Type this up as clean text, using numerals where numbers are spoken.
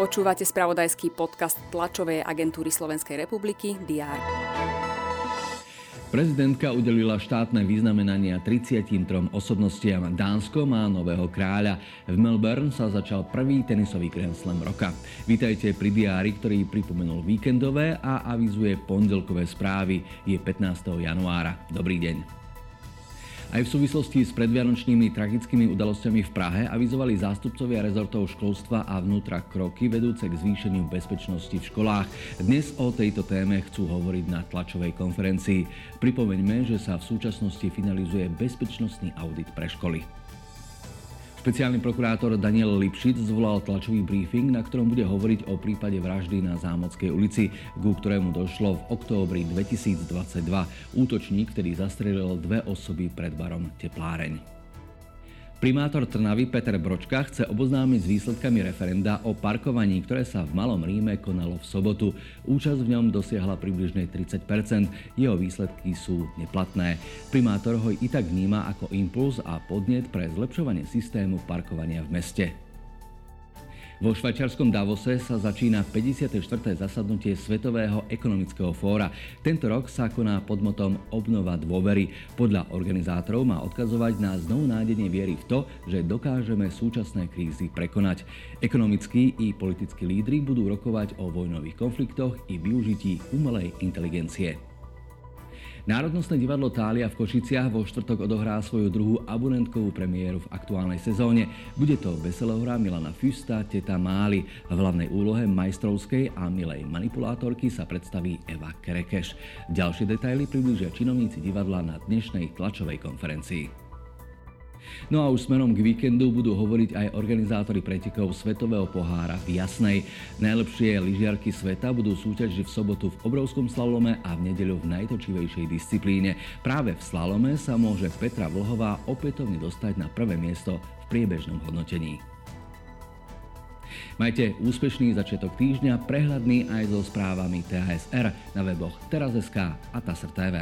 Počúvate spravodajský podcast tlačovej agentúry Slovenskej republiky DR. Prezidentka udelila štátne vyznamenania 33 osobnostiam. Dánsko má nového kráľa. V Melbourne sa začal prvý tenisový Grand Slam roka. Vítajte pri diári, ktorý pripomenul víkendové a avizuje pondelkové správy. Je 15. januára. Dobrý deň. Aj v súvislosti s predvianočnými tragickými udalosťami v Prahe avizovali zástupcovia rezortov školstva a vnútra kroky vedúce k zvýšeniu bezpečnosti v školách. Dnes o tejto téme chcú hovoriť na tlačovej konferencii. Pripomeňme, že sa v súčasnosti finalizuje bezpečnostný audit pre školy. Špeciálny prokurátor Daniel Lipšič zvolal tlačový briefing, na ktorom bude hovoriť o prípade vraždy na Zámodskej ulici, ku ktorému došlo v októbri 2022. Útočník, ktorý zastrelil dve osoby pred barom Tepláreň. Primátor Trnavy Peter Bročka chce oboznámiť s výsledkami referenda o parkovaní, ktoré sa v Malom Ríme konalo v sobotu. Účasť v ňom dosiahla približne 30%, jeho výsledky sú neplatné. Primátor ho i tak vníma ako impuls a podnet pre zlepšovanie systému parkovania v meste. Vo švajčiarskom Davose sa začína 54. zasadnutie Svetového ekonomického fóra. Tento rok sa koná pod motom Obnova dôvery. Podľa organizátorov má odkazovať na znovunádenie viery v to, že dokážeme súčasné krízy prekonať. Ekonomickí i politickí lídri budú rokovať o vojnových konfliktoch i využití umelej inteligencie. Národnostné divadlo Táľa v Košiciach vo štvrtok odohrá svoju druhú abonentkovú premiéru v aktuálnej sezóne. Bude to veselohra Milana Fusta, Teta Máli. V hlavnej úlohe majstrovskej a milej manipulátorky sa predstaví Eva Krekš. Ďalšie detaily priblížia činovníci divadla na dnešnej tlačovej konferencii. No a už smerom k víkendu budú hovoriť aj organizátori pretekov Svetového pohára v Jasnej. Najlepšie lyžiarky sveta budú súťažiť v sobotu v obrovskom slalome a v nedeľu v najtočivejšej disciplíne. Práve v slalome sa môže Petra Vlhová opätovne dostať na prvé miesto v priebežnom hodnotení. Majte úspešný začiatok týždňa, prehľadný aj so správami TASR na weboch Teraz.sk a TASR TV.